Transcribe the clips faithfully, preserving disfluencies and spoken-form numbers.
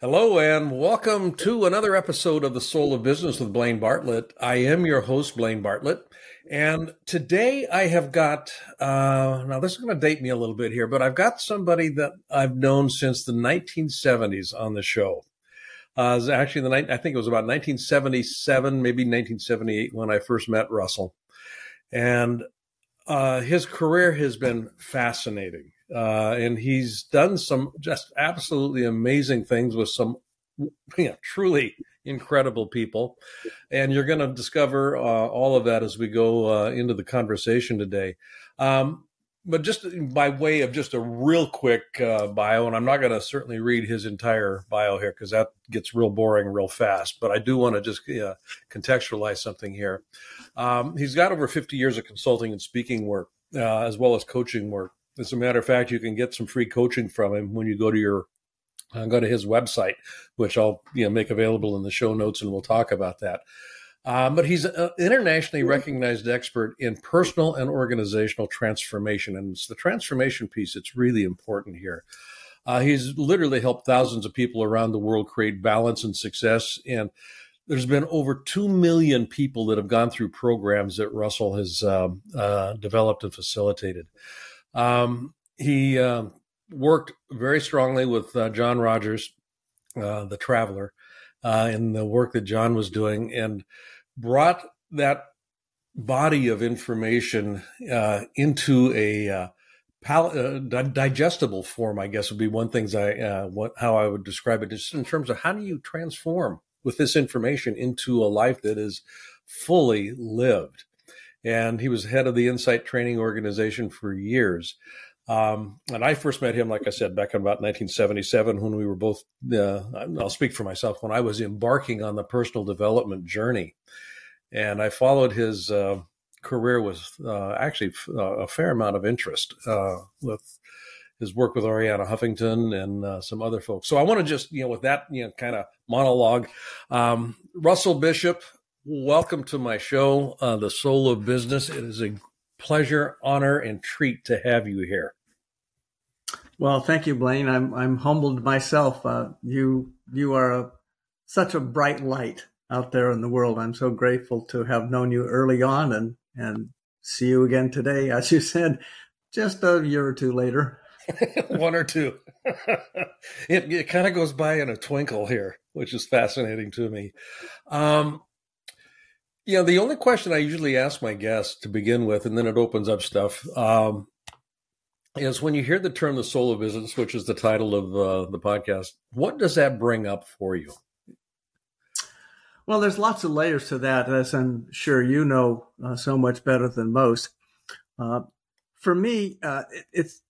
Hello and welcome to another episode of The Soul of Business with Blaine Bartlett. I am your host, Blaine Bartlett, and today I have got, uh, now this is going to date me a little bit here, but I've got somebody that I've known since the nineteen seventies on the show. Uh, actually, the night I think it was about nineteen seventy-seven, maybe nineteen seventy-eight when I first met Russell, and uh, his career has been fascinating. Uh, and he's done some just absolutely amazing things with some you know, truly incredible people. And you're going to discover uh, all of that as we go uh, into the conversation today. Um, but just by way of just a real quick uh, bio, and I'm not going to certainly read his entire bio here because that gets real boring real fast, but I do want to just uh, contextualize something here. Um, he's got over fifty years of consulting and speaking work, uh, as well as coaching work. As a matter of fact, you can get some free coaching from him when you go to your uh, go to his website, which I'll you know, make available in the show notes, and we'll talk about that. Um, but he's an internationally recognized expert in personal and organizational transformation, and it's the transformation piece that's really important here. Uh, he's literally helped thousands of people around the world create balance and success, and there's been over two million people that have gone through programs that Russell has uh, uh, developed and facilitated. Um, he, um, uh, worked very strongly with, uh, John Rogers, uh, the traveler, uh, in the work that John was doing and brought that body of information, uh, into a, uh, pal- uh di- digestible form, I guess would be one thing I, uh, what, how I would describe it just in terms of how do you transform with this information into a life that is fully lived. And he was head of the Insight Training Organization for years. Um, and I first met him, like I said, back in about nineteen seventy-seven when we were both, uh, I'll speak for myself, when I was embarking on the personal development journey. And I followed his uh, career with uh, actually uh, a fair amount of interest uh, with his work with Arianna Huffington and uh, some other folks. So I want to just, you know, with that, you know, kind of monologue, um, Russell Bishop, welcome to my show, uh, The Soul of Business. It is a pleasure, honor, and treat to have you here. Well, thank you, Blaine. I'm I'm humbled myself. Uh, you you are a, such a bright light out there in the world. I'm so grateful to have known you early on and and see you again today, as you said, just a year or two later. One or two. it it kind of goes by in a twinkle here, which is fascinating to me. Um, Yeah, the only question I usually ask my guests to begin with, and then it opens up stuff, um, is when you hear the term the soul of business, which is the title of uh, the podcast, what does that bring up for you? Well, there's lots of layers to that, as I'm sure you know uh, so much better than most. Uh, for me, uh, it, it's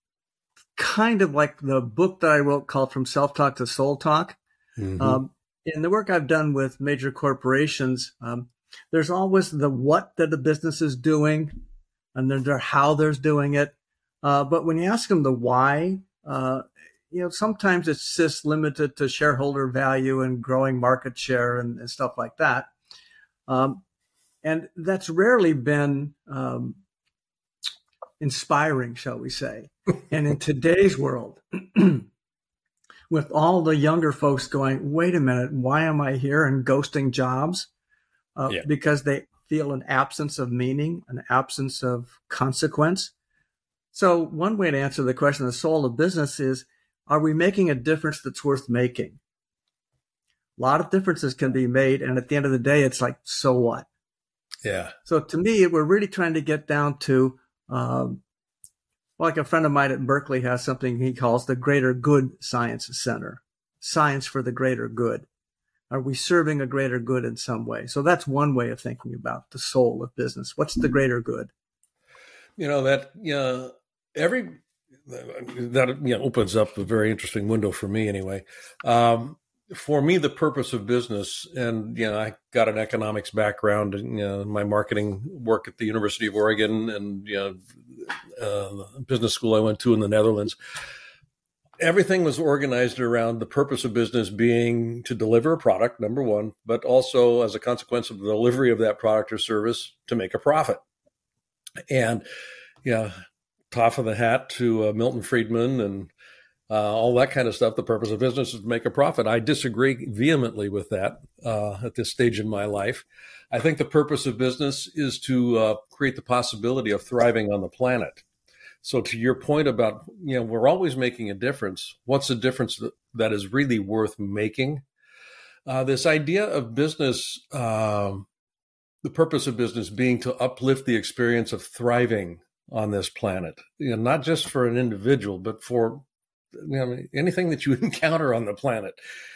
kind of like the book that I wrote called From Self-Talk to Soul-Talk. Mm-hmm. Um, in the work I've done with major corporations, um, there's always the what that the business is doing and then their how they're doing it. Uh, but when you ask them the why, uh, you know, sometimes it's just limited to shareholder value and growing market share and, and stuff like that. Um, and that's rarely been um, inspiring, shall we say. And in today's world, with all the younger folks going, wait a minute, why am I here and ghosting jobs? Uh, yeah. Because they feel an absence of meaning, an absence of consequence. So one way to answer the question, the soul of business is, are we making a difference that's worth making? A lot of differences can be made. And at the end of the day, it's like, so what? Yeah. So to me, we're really trying to get down to um, Like a friend of mine at Berkeley has something he calls the Greater Good Science Center, science for the greater good. Are we serving a greater good in some way? So that's one way of thinking about the soul of business. What's the greater good? You know, that uh, every that you know, opens up a very interesting window for me anyway. Um, for me, the purpose of business, and you know, I got an economics background and you know, my marketing work at the University of Oregon and you know, uh, business school I went to in the Netherlands. Everything was organized around the purpose of business being to deliver a product, number one, but also as a consequence of the delivery of that product or service to make a profit. And, yeah, top of the hat to uh, Milton Friedman and uh, all that kind of stuff. The purpose of business is to make a profit. I disagree vehemently with that uh, at this stage in my life. I think the purpose of business is to uh, create the possibility of thriving on the planet. So to your point about, you know, we're always making a difference. What's a difference that, that is really worth making? Uh, this idea of business, uh, the purpose of business being to uplift the experience of thriving on this planet, you know, not just for an individual, but for you know, anything that you encounter on the planet.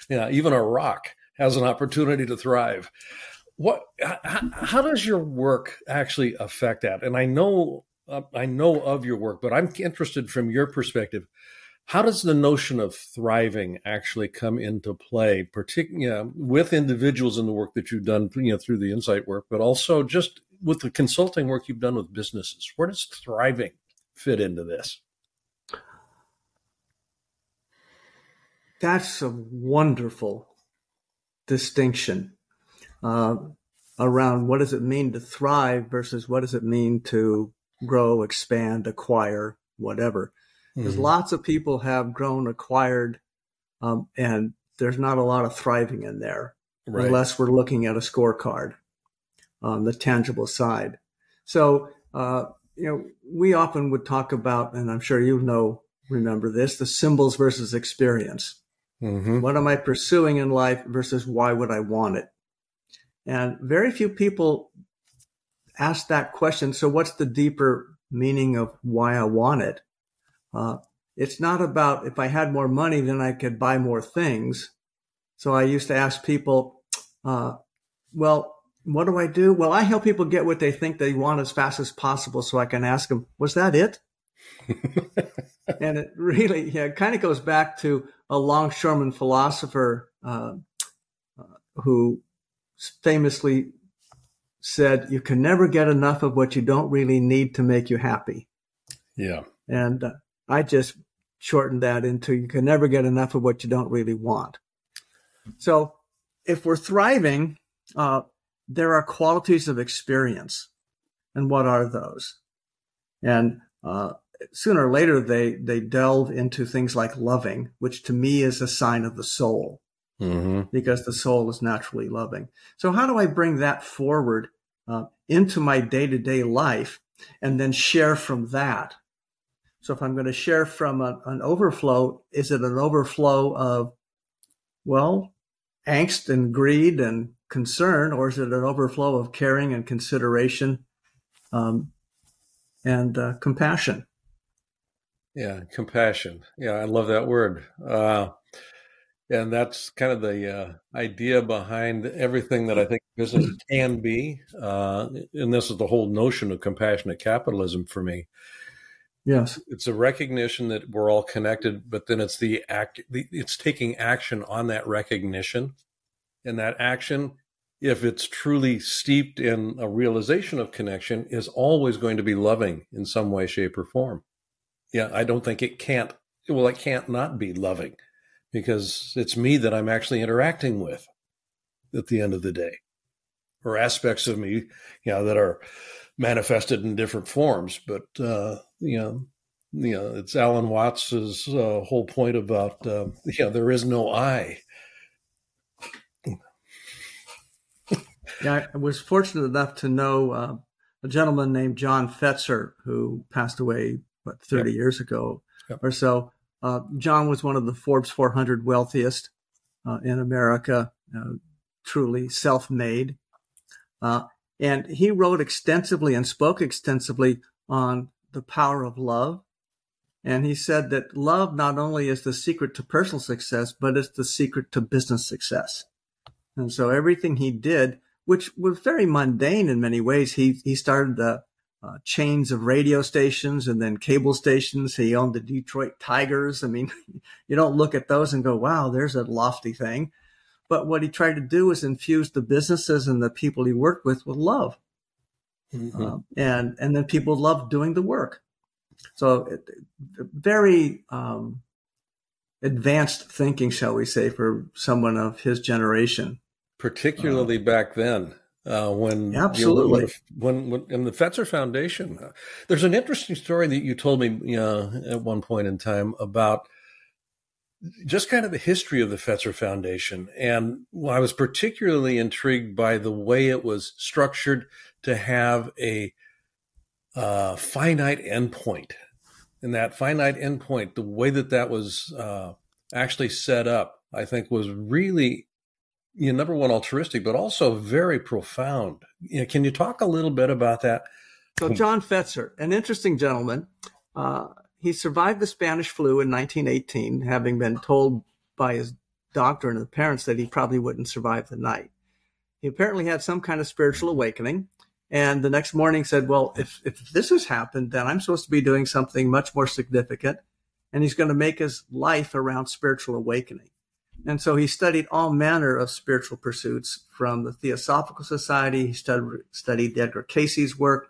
You know, even a rock has an opportunity to thrive. What? How, how does your work actually affect that? And I know... I know of your work, but I'm interested from your perspective. How does the notion of thriving actually come into play, particularly you know, with individuals in the work that you've done you know, through the insight work, but also just with the consulting work you've done with businesses? Where does thriving fit into this? That's a wonderful distinction uh, around what does it mean to thrive versus what does it mean to grow, expand, acquire, whatever. Because mm-hmm. lots of people have grown, acquired, um, and there's not a lot of thriving in there, right, unless we're looking at a scorecard on the tangible side. So, uh, you know, we often would talk about, and I'm sure you know, remember this, the symbols versus experience. Mm-hmm. What am I pursuing in life versus why would I want it? And very few people ask that question. So what's the deeper meaning of why I want it? Uh, it's not about if I had more money, then I could buy more things. So I used to ask people, uh, well, what do I do? Well, I help people get what they think they want as fast as possible. So I can ask them, was that it? And it really yeah, kind of goes back to a longshoreman philosopher uh, uh, who famously said, you can never get enough of what you don't really need to make you happy. Yeah. And uh, I just shortened that into, you can never get enough of what you don't really want. So if we're thriving, uh, there are qualities of experience. And what are those? And uh, sooner or later, they, they delve into things like loving, which to me is a sign of the soul. Mm-hmm. Because the soul is naturally loving. So how do I bring that forward uh, into my day-to-day life and then share from that? So if I'm going to share from a, an overflow, is it an overflow of, well, angst and greed and concern, or is it an overflow of caring and consideration um, and uh, compassion? Yeah, compassion. Yeah, I love that word. Uh And that's kind of the uh, idea behind everything that I think business can be. Uh, and this is the whole notion of compassionate capitalism for me. Yes. It's a recognition that we're all connected, but then it's the act, the, it's taking action on that recognition. And that action, if it's truly steeped in a realization of connection, is always going to be loving in some way, shape, or form. Yeah, I don't think it can't, well, it can't not be loving, because it's me that I'm actually interacting with at the end of the day, or aspects of me, you know, that are manifested in different forms. But, uh, you know, you know, it's Alan Watts's uh, whole point about, uh, you know, there is no I. Yeah, I was fortunate enough to know uh, a gentleman named John Fetzer, who passed away, what, thirty yep. years ago yep. or so. Uh, John was one of the Forbes four hundred wealthiest uh, in America, uh, truly self-made. Uh, and he wrote extensively and spoke extensively on the power of love And he said that love not only is the secret to personal success, but it's the secret to business success. And so everything he did, which was very mundane in many ways, he, he started the uh, chains of radio stations and then cable stations. He owned the Detroit Tigers. I mean, you don't look at those and go, wow, there's a lofty thing. But what he tried to do was infuse the businesses and the people he worked with with love. Mm-hmm. uh, and, and then people loved doing the work. So very um, advanced thinking, shall we say, for someone of his generation, particularly uh, back then uh, when absolutely you, when, when in the Fetzer Foundation. Uh, there's an interesting story that you told me you know, at one point in time about just kind of the history of the Fetzer Foundation, and I was particularly intrigued by the way it was structured to have a Uh, finite endpoint, and that finite endpoint, the way that that was uh, actually set up, I think was really, you know, number one, altruistic, but also very profound. You know, can you talk a little bit about that? So John Fetzer, an interesting gentleman, uh, he survived the Spanish flu in nineteen eighteen, having been told by his doctor and his parents that he probably wouldn't survive the night. He apparently had some kind of spiritual awakening. And the next morning said, well, if, if this has happened, then I'm supposed to be doing something much more significant. And he's going to make his life around spiritual awakening. And so he studied all manner of spiritual pursuits, from the Theosophical Society. He studied, studied Edgar Cayce's work.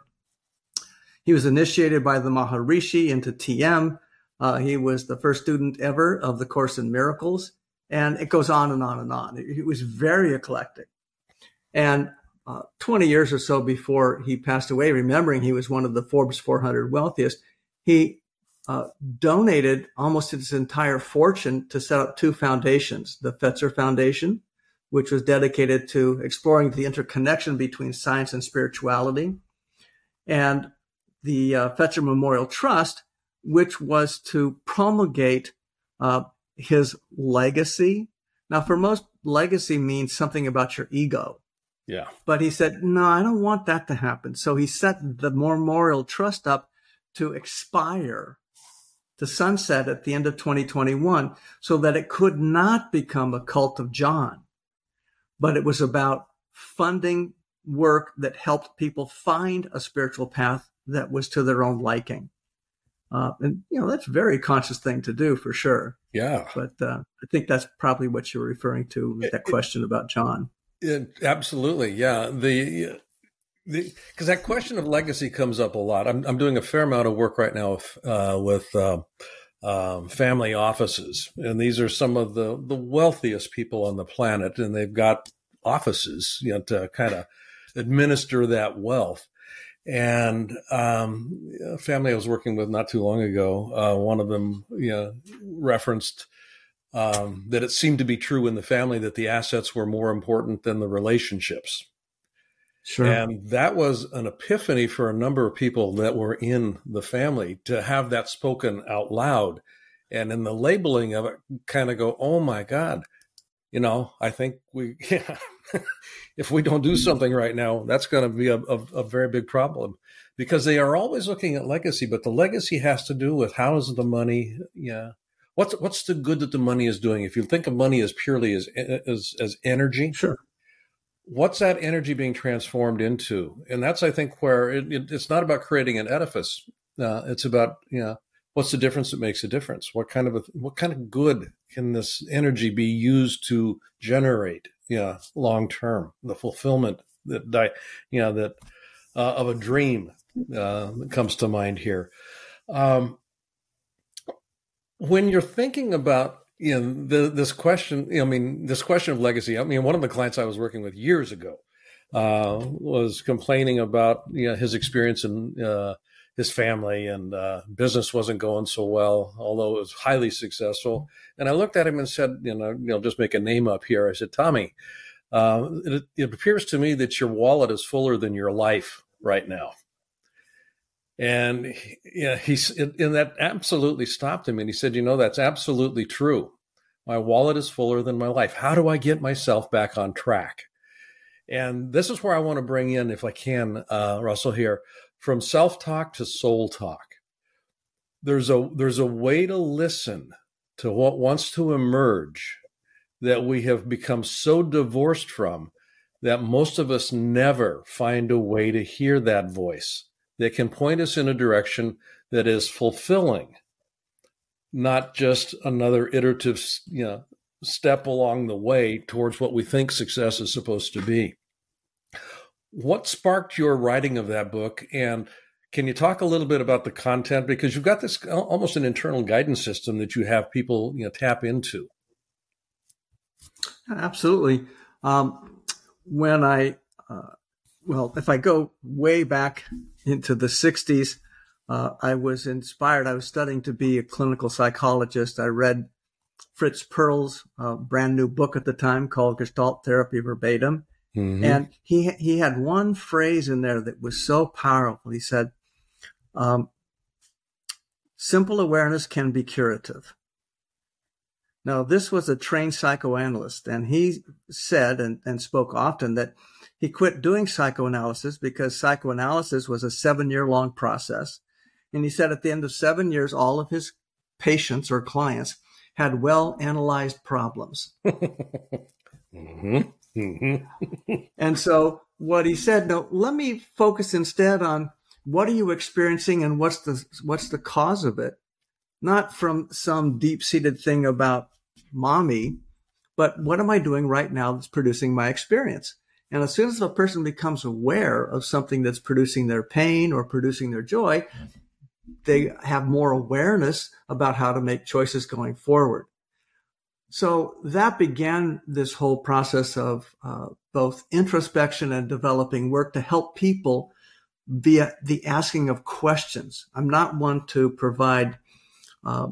He was initiated by the Maharishi into T M. Uh, he was the first student ever of the Course in Miracles. And it goes on and on and on. He was very eclectic. And Uh, twenty years or so before he passed away, remembering he was one of the Forbes four hundred wealthiest, he uh, donated almost his entire fortune to set up two foundations, the Fetzer Foundation, which was dedicated to exploring the interconnection between science and spirituality, and the uh, Fetzer Memorial Trust, which was to promulgate uh, his legacy. Now, for most, legacy means something about your ego. Yeah. But he said, no, I don't want that to happen. So he set the Memorial Trust up to expire, to sunset at the end of twenty twenty-one, so that it could not become a cult of John. But it was about funding work that helped people find a spiritual path that was to their own liking. Uh, and, you know, that's a very conscious thing to do, for sure. Yeah. But uh, I think that's probably what you're referring to with that it, question it, about John. It, absolutely. Yeah. The, the, 'cause that question of legacy comes up a lot. I'm, I'm doing a fair amount of work right now with, uh, with, um, um, family offices. And these are some of the, the wealthiest people on the planet, and they've got offices, you know, to kind of administer that wealth. And, um, a family I was working with not too long ago, uh, one of them, you know, referenced, Um, that it seemed to be true in the family that the assets were more important than the relationships. Sure. And that was an epiphany for a number of people that were in the family to have that spoken out loud. And in the labeling of it, kind of go, oh my God, you know, I think we, yeah, if we don't do something right now, that's going to be a, a, a very big problem, because they are always looking at legacy, but the legacy has to do with how is the money, yeah. What's what's the good that the money is doing? If you think of money as purely as as, as energy, sure. What's that energy being transformed into? And that's, I think, where it, it, it's not about creating an edifice. Uh, it's about, you know, what's the difference that makes a difference? What kind of a, what kind of good can this energy be used to generate? Yeah, you know, long term, the fulfillment that you know that uh, of a dream uh, comes to mind here. Um, When you're thinking about, you know, the, this question, you know, I mean, this question of legacy, I mean, one of the clients I was working with years ago uh, was complaining about, you know, his experience in uh, his family, and uh, business wasn't going so well, although it was highly successful. And I looked at him and said, you know, you know just make a name up here. I said, Tommy, uh, it, it appears to me that your wallet is fuller than your life right now. And yeah, he's, and that absolutely stopped him. And he said, you know, that's absolutely true. My wallet is fuller than my life. How do I get myself back on track? And this is where I want to bring in, if I can, uh, Russell here, from self-talk to soul-talk. there's a there's a way to listen to what wants to emerge that we have become so divorced from that most of us never find a way to hear that voice that can point us in a direction that is fulfilling, not just another iterative, you know, step along the way towards what we think success is supposed to be. What sparked your writing of that book? And can you talk a little bit about the content? Because you've got this almost an internal guidance system that you have people, you know, tap into. Absolutely. Um, when I, uh, well, if I go way back into the sixties, uh, I was inspired. I was studying to be a clinical psychologist. I read Fritz Perls' uh, brand new book at the time called Gestalt Therapy Verbatim. Mm-hmm. And he he had one phrase in there that was so powerful. He said, um, simple awareness can be curative. Now, this was a trained psychoanalyst, and he said and, and spoke often that he quit doing psychoanalysis because psychoanalysis was a seven-year-long process. And he said at the end of seven years, all of his patients or clients had well-analyzed problems. Mm-hmm. Mm-hmm. And so what he said, no, let me focus instead on what are you experiencing and what's the what's the cause of it? Not from some deep-seated thing about mommy, but what am I doing right now that's producing my experience? And as soon as a person becomes aware of something that's producing their pain or producing their joy, they have more awareness about how to make choices going forward. So that began this whole process of uh, both introspection and developing work to help people via the asking of questions. I'm not one to provide Uh,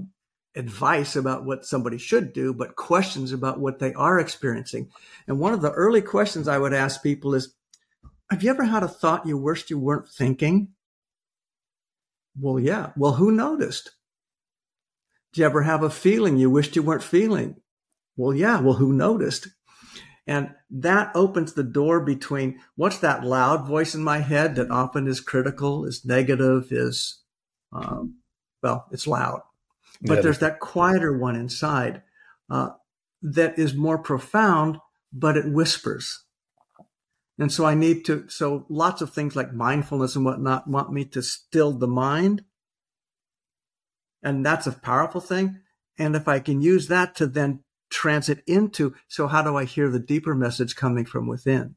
advice about what somebody should do, but questions about what they are experiencing. And one of the early questions I would ask people is, have you ever had a thought you wished you weren't thinking? Well, yeah. Well, who noticed? Do you ever have a feeling you wished you weren't feeling? Well, yeah. Well, who noticed? And that opens the door between what's that loud voice in my head that often is critical, is negative, is, um, well, it's loud. But yeah, there's that quieter one inside uh, that is more profound, but it whispers. And so I need to, so lots of things like mindfulness and whatnot want me to still the mind. And that's a powerful thing. And if I can use that to then transit into, so how do I hear the deeper message coming from within?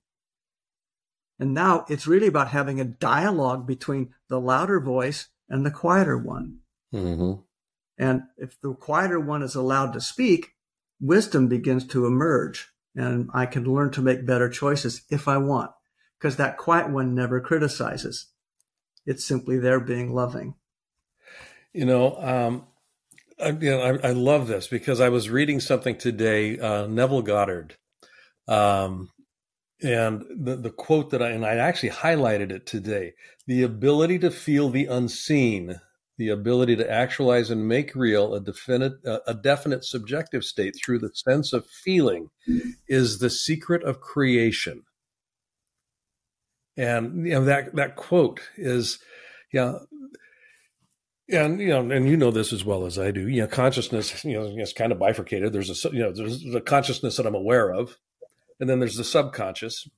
And now it's really about having a dialogue between the louder voice and the quieter one. Mm-hmm. And if the quieter one is allowed to speak, wisdom begins to emerge, and I can learn to make better choices if I want, because that quiet one never criticizes. It's simply there being loving. You know, um, I, you know I, I love this because I was reading something today, uh, Neville Goddard, um, and the, the quote that I, and I actually highlighted it today, the ability to feel the unseen, the ability to actualize and make real a definite, a definite subjective state through the sense of feeling is the secret of creation. And you know, that, that quote is, yeah. And, you know, and you know this as well as I do, you know, consciousness, you know, it's kind of bifurcated. There's a, you know, there's a consciousness that I'm aware of, and then there's the subconscious.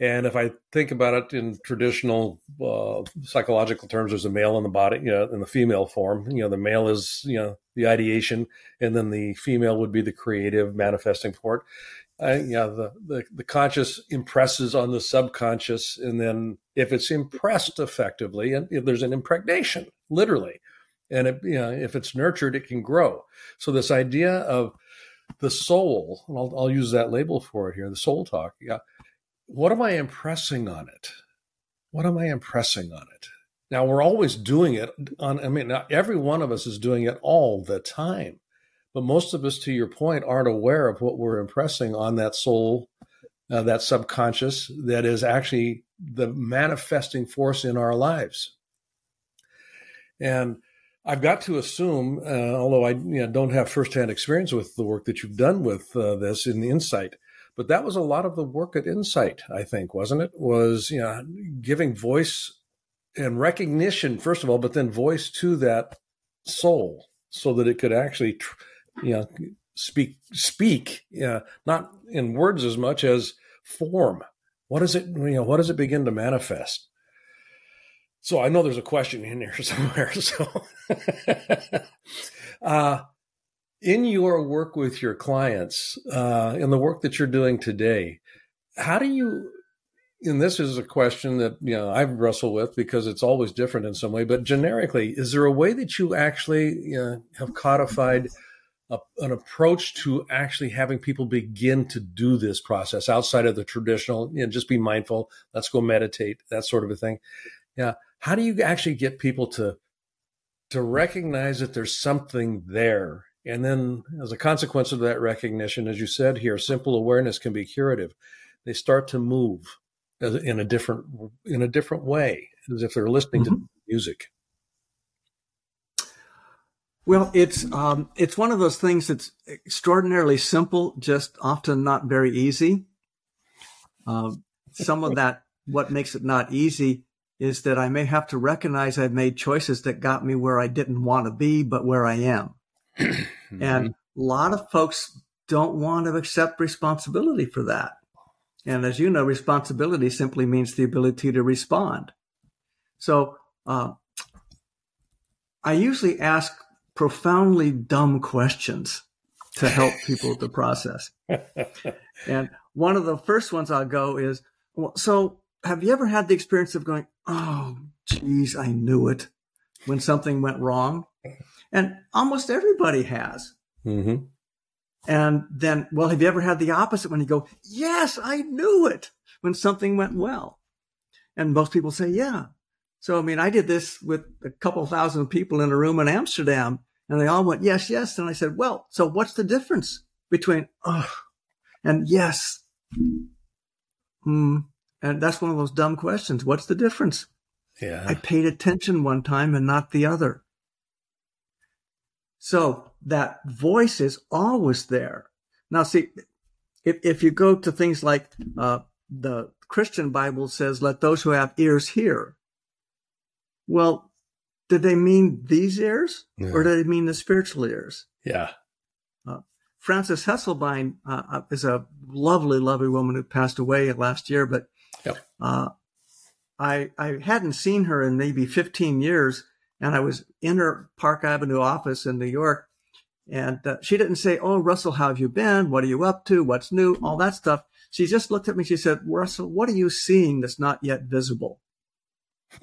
And if I think about it in traditional uh, psychological terms, there's a male in the body, you know, in the female form. You know, the male is, you know, the ideation, and then the female would be the creative manifesting for it. Uh, you know, the, the, the conscious impresses on the subconscious, and then if it's impressed effectively, and if there's an impregnation, literally, and it, you know, if it's nurtured, it can grow. So this idea of the soul, and I'll, I'll use that label for it here, the soul talk, yeah. What am I impressing on it? What am I impressing on it? Now, we're always doing it on, I mean, not every one of us is doing it all the time, but most of us, to your point, aren't aware of what we're impressing on that soul, uh, that subconscious that is actually the manifesting force in our lives. And I've got to assume, uh, although I you know, don't have firsthand experience with the work that you've done with uh, this in the Insight, but that was a lot of the work at Insight, I think, wasn't it? Was, you know, giving voice and recognition, first of all, but then voice to that soul so that it could actually, you know, speak, speak, uh, not in words as much as form. What does it, you know, what does it begin to manifest? So I know there's a question in there somewhere. So uh, in your work with your clients, uh, in the work that you're doing today, how do you, and this is a question that, you know, I've wrestled with because it's always different in some way, but generically, is there a way that you actually, you know, have codified a, an approach to actually having people begin to do this process outside of the traditional, you know, just be mindful, let's go meditate, that sort of a thing? Yeah. How do you actually get people to, to recognize that there's something there? And then as a consequence of that recognition, as you said here, simple awareness can be curative. They start to move in a different in a different way, as if they're listening mm-hmm. to music. Well, it's um, it's one of those things that's extraordinarily simple, just often not very easy. Um, some of that, what makes it not easy, is that I may have to recognize I've made choices that got me where I didn't want to be, but where I am. Mm-hmm. And a lot of folks don't want to accept responsibility for that. And as you know, responsibility simply means the ability to respond. So uh, I usually ask profoundly dumb questions to help people with the process. And one of the first ones I'll go is, well, so have you ever had the experience of going, oh, geez, I knew it, when something went wrong? And almost everybody has. Mm-hmm. And then, well, have you ever had the opposite when you go, yes, I knew it when something went well? And most people say, yeah. So, I mean, I did this with a couple thousand people in a room in Amsterdam, and they all went, yes, yes. And I said, well, so what's the difference between, oh, and yes? Hmm. And that's one of those dumb questions. What's the difference? Yeah. I paid attention one time and not the other. So that voice is always there. Now, see, if, if you go to things like uh, the Christian Bible says, let those who have ears hear. Well, did they mean these ears yeah. or did they mean the spiritual ears? Yeah. Uh, Frances Hesselbein uh, is a lovely, lovely woman who passed away last year, but yep. uh, I, I hadn't seen her in maybe fifteen years. And I was in her Park Avenue office in New York. And uh, she didn't say, oh, Russell, how have you been? What are you up to? What's new? All that stuff. She just looked at me. She said, Russell, what are you seeing that's not yet visible?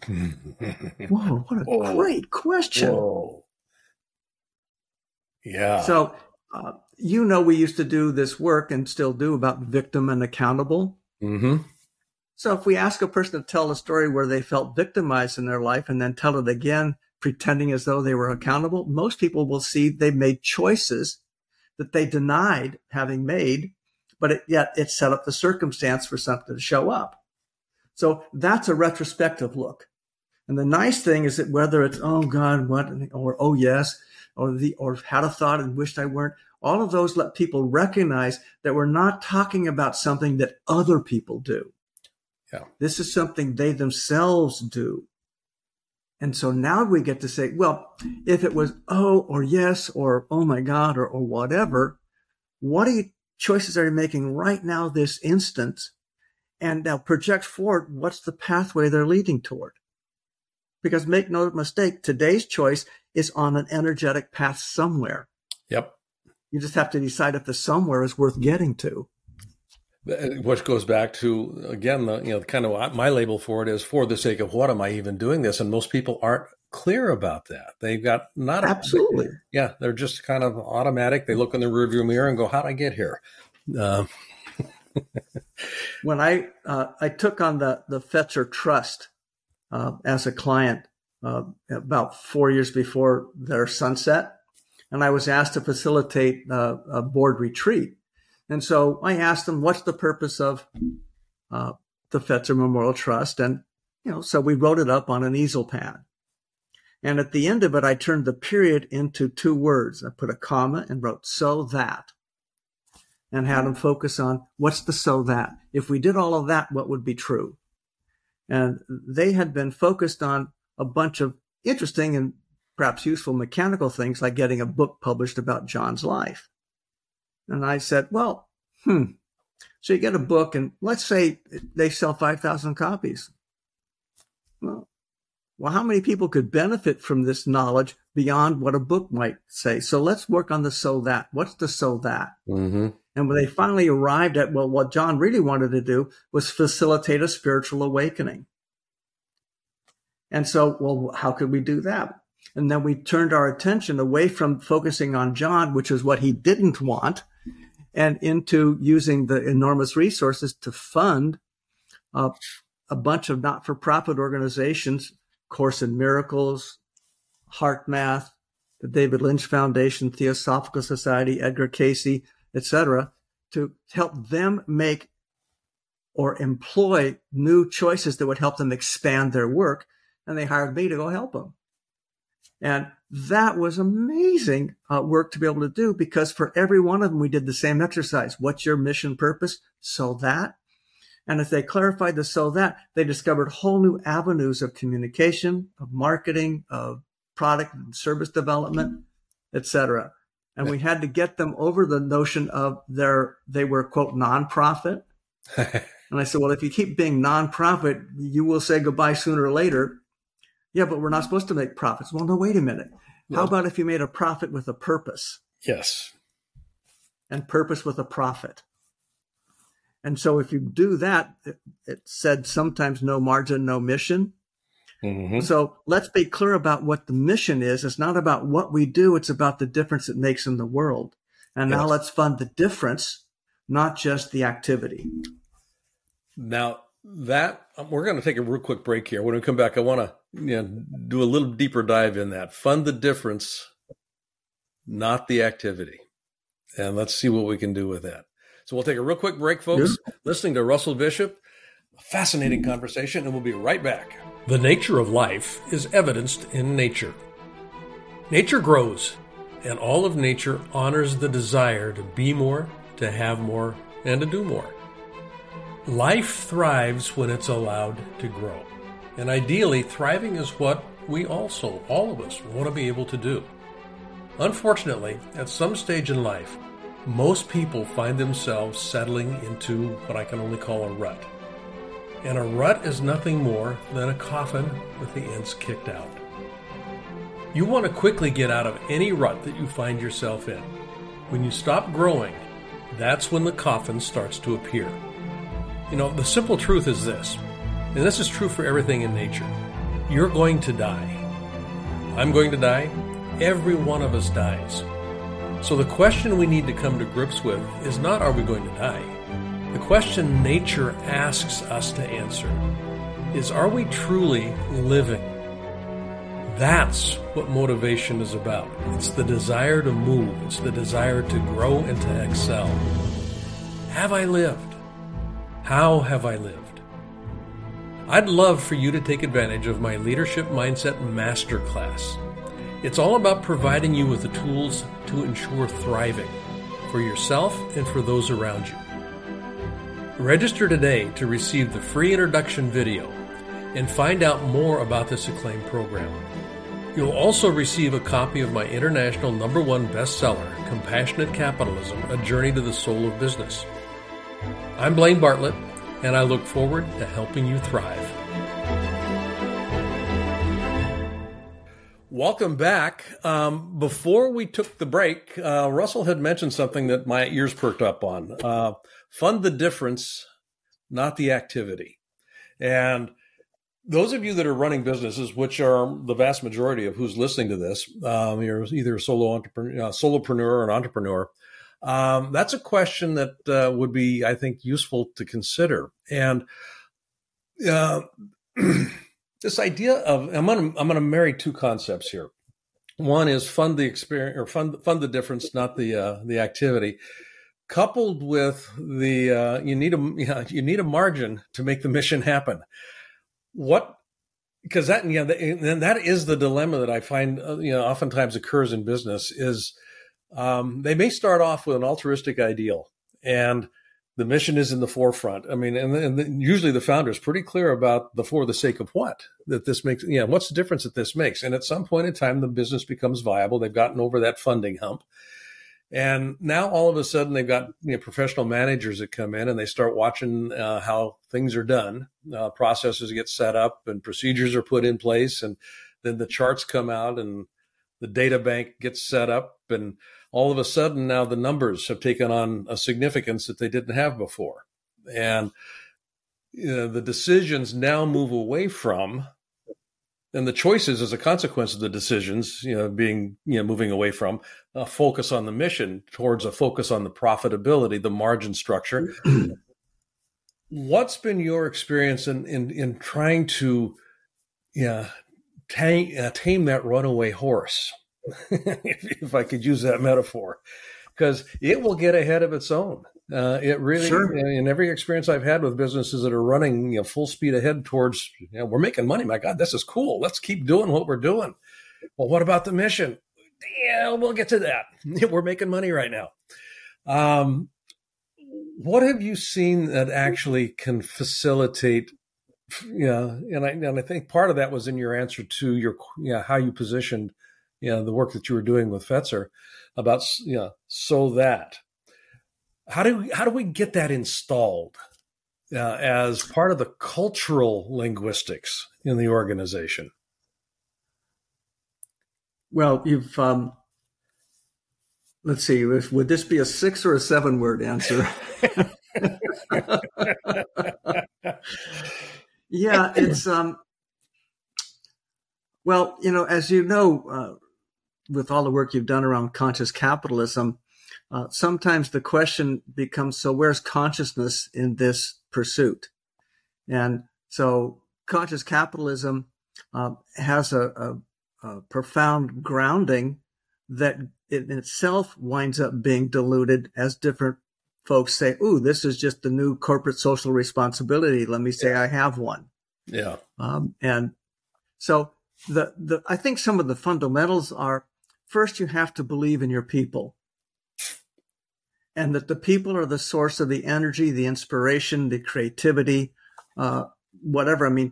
Whoa, what a Whoa. great question. Whoa. Yeah. So, uh, you know, we used to do this work and still do about victim and accountable. Mm-hmm. So if we ask a person to tell a story where they felt victimized in their life and then tell it again, pretending as though they were accountable, most people will see they made choices that they denied having made, but it, yet it set up the circumstance for something to show up. So that's a retrospective look. And the nice thing is that whether it's, oh, God, what, or, oh, yes, or the or had a thought and wished I weren't, all of those let people recognize that we're not talking about something that other people do. Yeah. This is something they themselves do. And so now we get to say, well, if it was, oh, or yes, or oh my God, or, or whatever, what are you, choices are you making right now, this instant? And now project forward, what's the pathway they're leading toward? Because make no mistake, today's choice is on an energetic path somewhere. Yep. You just have to decide if the somewhere is worth getting to. Which goes back to, again, the, you know, kind of my label for it is for the sake of what am I even doing this? And most people aren't clear about that. They've got not. Absolutely. A, yeah. They're just kind of automatic. They look in the rearview mirror and go, how'd I get here? Uh, when I, uh, I took on the, the Fetzer Trust uh, as a client uh, about four years before their sunset. And I was asked to facilitate uh, a board retreat. And so I asked them, what's the purpose of uh, the Fetzer Memorial Trust? And, you know, so we wrote it up on an easel pad. And at the end of it, I turned the period into two words. I put a comma and wrote, so that, and had them focus on what's the so that. If we did all of that, what would be true? And they had been focused on a bunch of interesting and perhaps useful mechanical things like getting a book published about John's life. And I said, well, hmm. So you get a book, and let's say they sell five thousand copies. Well, well, how many people could benefit from this knowledge beyond what a book might say? So let's work on the so that. What's the so that? Mm-hmm. And when they finally arrived at, well, what John really wanted to do was facilitate a spiritual awakening. And so, well, how could we do that? And then we turned our attention away from focusing on John, which is what he didn't want, and into using the enormous resources to fund uh, a bunch of not-for-profit organizations, Course in Miracles, Heart Math, the David Lynch Foundation, Theosophical Society, Edgar Cayce, et cetera, to help them make or employ new choices that would help them expand their work. And they hired me to go help them. And that was amazing uh, work to be able to do, because for every one of them, we did the same exercise. What's your mission purpose? So that. And as they clarified the so that, they discovered whole new avenues of communication, of marketing, of product and service development, et cetera. And we had to get them over the notion of their, they were, quote, nonprofit. And I said, well, if you keep being nonprofit, you will say goodbye sooner or later. Yeah, but we're not supposed to make profits. Well, no, wait a minute. No. How about if you made a profit with a purpose? Yes. And purpose with a profit. And so if you do that, it, it said sometimes no margin, no mission. Mm-hmm. So let's be clear about what the mission is. It's not about what we do. It's about the difference it makes in the world. And yes. Now let's fund the difference, not just the activity. Now that, we're going to take a real quick break here. When we come back, I want to you know, do a little deeper dive in that. Fund the difference, not the activity. And let's see what we can do with that. So we'll take a real quick break, folks. Yeah. Listening to Russell Bishop, a fascinating conversation, and we'll be right back. The nature of life is evidenced in nature. Nature grows, and all of nature honors the desire to be more, to have more, and to do more. Life thrives when it's allowed to grow. And ideally, thriving is what we also, all of us, want to be able to do. Unfortunately, at some stage in life, most people find themselves settling into what I can only call a rut. And a rut is nothing more than a coffin with the ends kicked out. You want to quickly get out of any rut that you find yourself in. When you stop growing, that's when the coffin starts to appear. You know, the simple truth is this, and this is true for everything in nature. You're going to die. I'm going to die. Every one of us dies. So the question we need to come to grips with is not, are we going to die? The question nature asks us to answer is, are we truly living? That's what motivation is about. It's the desire to move. It's the desire to grow and to excel. Have I lived? How have I lived? I'd love for you to take advantage of my Leadership Mindset Masterclass. It's all about providing you with the tools to ensure thriving for yourself and for those around you. Register today to receive the free introduction video and find out more about this acclaimed program. You'll also receive a copy of my international number one bestseller, Compassionate Capitalism, A Journey to the Soul of Business. I'm Blaine Bartlett, and I look forward to helping you thrive. Welcome back. Um, before we took the break, uh, Russell had mentioned something that my ears perked up on. Uh, fund the difference, not the activity. And those of you that are running businesses, which are the vast majority of who's listening to this, um, you're either a solo entrepreneur, uh, solopreneur or an entrepreneur. Um, that's a question that uh, would be, I think, useful to consider. And uh, this idea of I'm going to I'm going to marry two concepts here. One is fund the experience or fund fund the difference, not the uh, the activity. Coupled with the uh, you need a you know, you need a margin to make the mission happen. What? Because that yeah, you know, and that is the dilemma that I find you know oftentimes occurs in business is. Um, they may start off with an altruistic ideal, and the mission is in the forefront. I mean, and, and the, usually the founder is pretty clear about the for the sake of what, that this makes, yeah, what's the difference that this makes? And at some point in time, the business becomes viable. They've gotten over that funding hump. And now all of a sudden they've got you know, professional managers that come in and they start watching uh, how things are done. Uh, processes get set up and procedures are put in place. And then the charts come out and the data bank gets set up. And all of a sudden now the numbers have taken on a significance that they didn't have before. And you know, the decisions now move away from, and the choices as a consequence of the decisions, you know, being, you know, moving away from a focus on the mission towards a focus on the profitability, the margin structure. What's been your experience in, in, in trying to, yeah, tame, uh, tame that runaway horse? if, if I could use that metaphor, because it will get ahead of its own. Uh, it really, sure. In every experience I've had with businesses that are running you know, full speed ahead towards, you know, we're making money. My God, this is cool. Let's keep doing what we're doing. Well, what about the mission? Yeah, we'll get to that. We're making money right now. Um, what have you seen that actually can facilitate? Yeah, you know, and I and I think part of that was in your answer to your you know, how you positioned you know, the work that you were doing with Fetzer about you know, so that. How do we, how do we get that installed uh, as part of the cultural linguistics in the organization? Well, you've um, let's see, if, would this be a six or a seven word answer? yeah, it's um, well, you know, as you know, uh, with all the work you've done around conscious capitalism. Uh, sometimes the question becomes, so where's consciousness in this pursuit? And so conscious capitalism uh, has a, a, a profound grounding that in itself winds up being diluted as different folks say, ooh, this is just the new corporate social responsibility. Let me say I have one. Yeah. Um, and so the, the I think some of the fundamentals are, first, you have to believe in your people. And that the people are the source of the energy, the inspiration, the creativity, uh, whatever. I mean,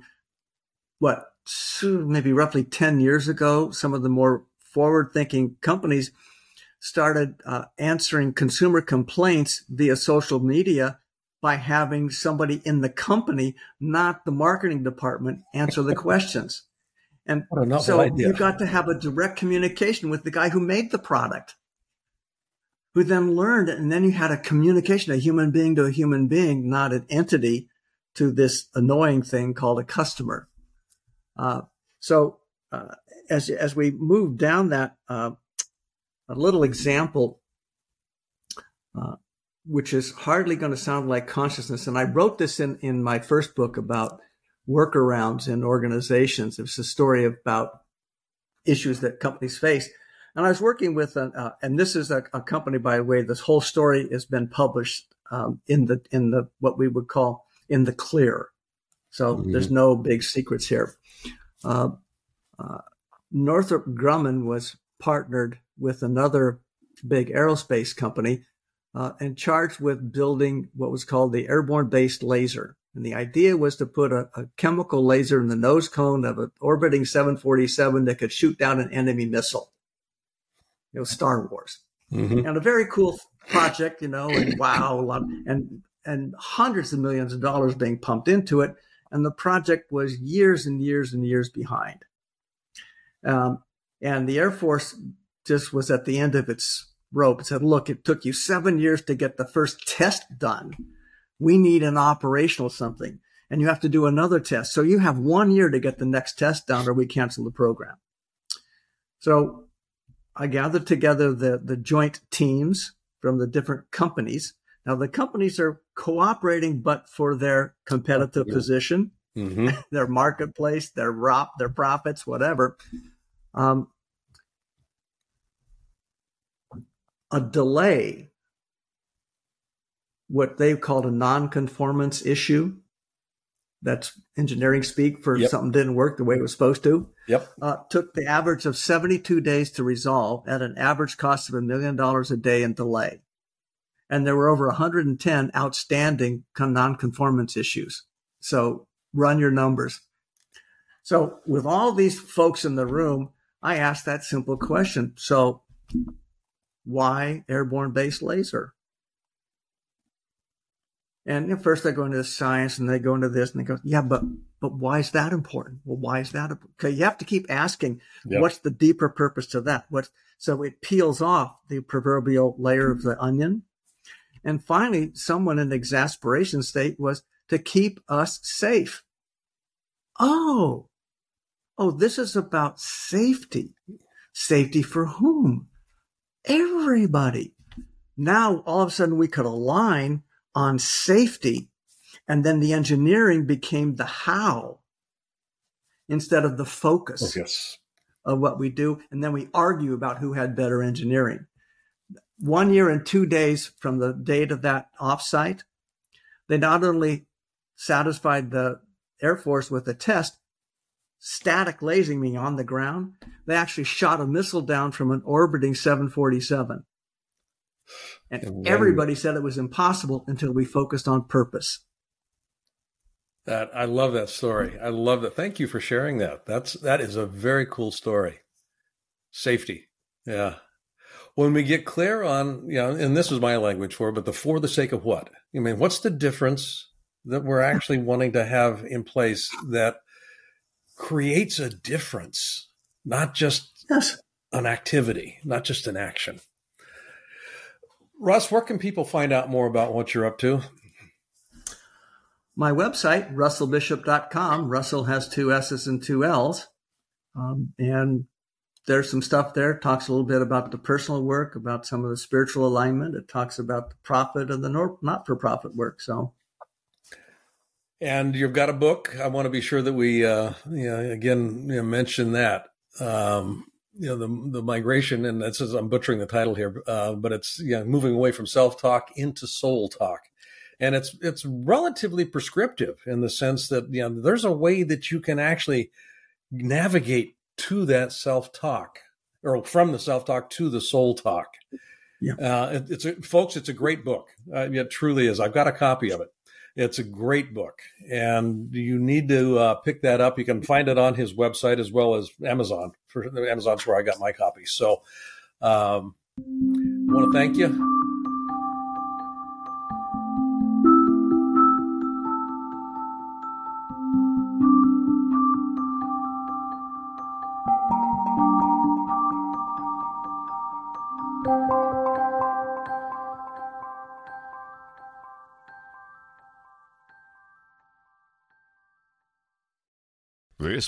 what, maybe roughly ten years ago, some of the more forward-thinking companies started uh, answering consumer complaints via social media by having somebody in the company, not the marketing department, answer the questions. And so you got to have a direct communication with the guy who made the product. Who then learned, and then you had a communication, a human being to a human being, not an entity to this annoying thing called a customer. Uh, so uh, as, as we move down that, uh, a little example, uh, which is hardly going to sound like consciousness, and I wrote this in, in my first book about workarounds in organizations. It's a story about issues that companies face. And I was working with, an, uh, and this is a, a company, by the way, this whole story has been published um, in the, in the, what we would call in the clear. So mm-hmm. There's no big secrets here. Uh, uh, Northrop Grumman was partnered with another big aerospace company uh, and charged with building what was called the airborne-based laser. And the idea was to put a, a chemical laser in the nose cone of an orbiting seven forty-seven that could shoot down an enemy missile. It was Star Wars, mm-hmm. and a very cool project, you know, and wow, a lot, and and hundreds of millions of dollars being pumped into it, and the project was years and years and years behind, um, and the Air Force just was at the end of its rope. It said, "Look, it took you seven years to get the first test done. We need an operational something, and you have to do another test. So you have one year to get the next test done, or we cancel the program." So. I gathered together the, the joint teams from the different companies. Now, the companies are cooperating, but for their competitive yeah. position, mm-hmm. their marketplace, their R O P, their profits, whatever. Um, a delay, what they've called a nonconformance issue. That's engineering speak for yep. something didn't work the way it was supposed to. Yep. Uh, took the average of seventy-two days to resolve at an average cost of a million dollars a day in delay. and there were over one hundred ten outstanding nonconformance issues. So run your numbers. So with all these folks in the room, I asked that simple question. So why airborne-based laser? And at first they go into the science and they go into this and they go, yeah, but but why is that important? Well, why is that important? Okay, you have to keep asking, yep. What's the deeper purpose to that? What? So it peels off the proverbial layer of the onion. And finally, someone in the exasperation state was to keep us safe. Oh, oh, this is about safety. Safety for whom? Everybody. Now, all of a sudden, we could align on safety. And then the engineering became the how instead of the focus oh, yes. of what we do. And then we argue about who had better engineering. One year and two days from the date of that offsite, they not only satisfied the Air Force with a test, static lasing me on the ground, they actually shot a missile down from an orbiting seven forty-seven. And, and everybody said it was impossible until we focused on purpose. That I love that story. I love that. Thank you for sharing that. That's that is a very cool story. Safety. Yeah. When we get clear on, you know, and this is my language for it, but the for the sake of what? I mean, what's the difference that we're actually wanting to have in place that creates a difference, not just yes. an activity, not just an action? Russ, where can people find out more about what you're up to? My website, russell bishop dot com. Russell has two S's and two L's. Um, and there's some stuff there. It talks a little bit about the personal work, about some of the spiritual alignment. It talks about the profit and the not-for-profit work. So, and you've got a book. I want to be sure that we, uh, you know, again, you know, mention that. Um You know, the the migration, and that says, I'm butchering the title here, uh, but it's yeah, moving away from self-talk into soul-talk. And it's it's relatively prescriptive in the sense that, you know, there's a way that you can actually navigate to that self-talk, or from the self-talk to the soul-talk. Yeah. Uh, it, it's a, folks, it's a great book. Uh, it truly is. I've got a copy of it. It's a great book, and you need to uh, pick that up. You can find it on his website as well as Amazon. For Amazon's where I got my copy. So um, I want to thank you. This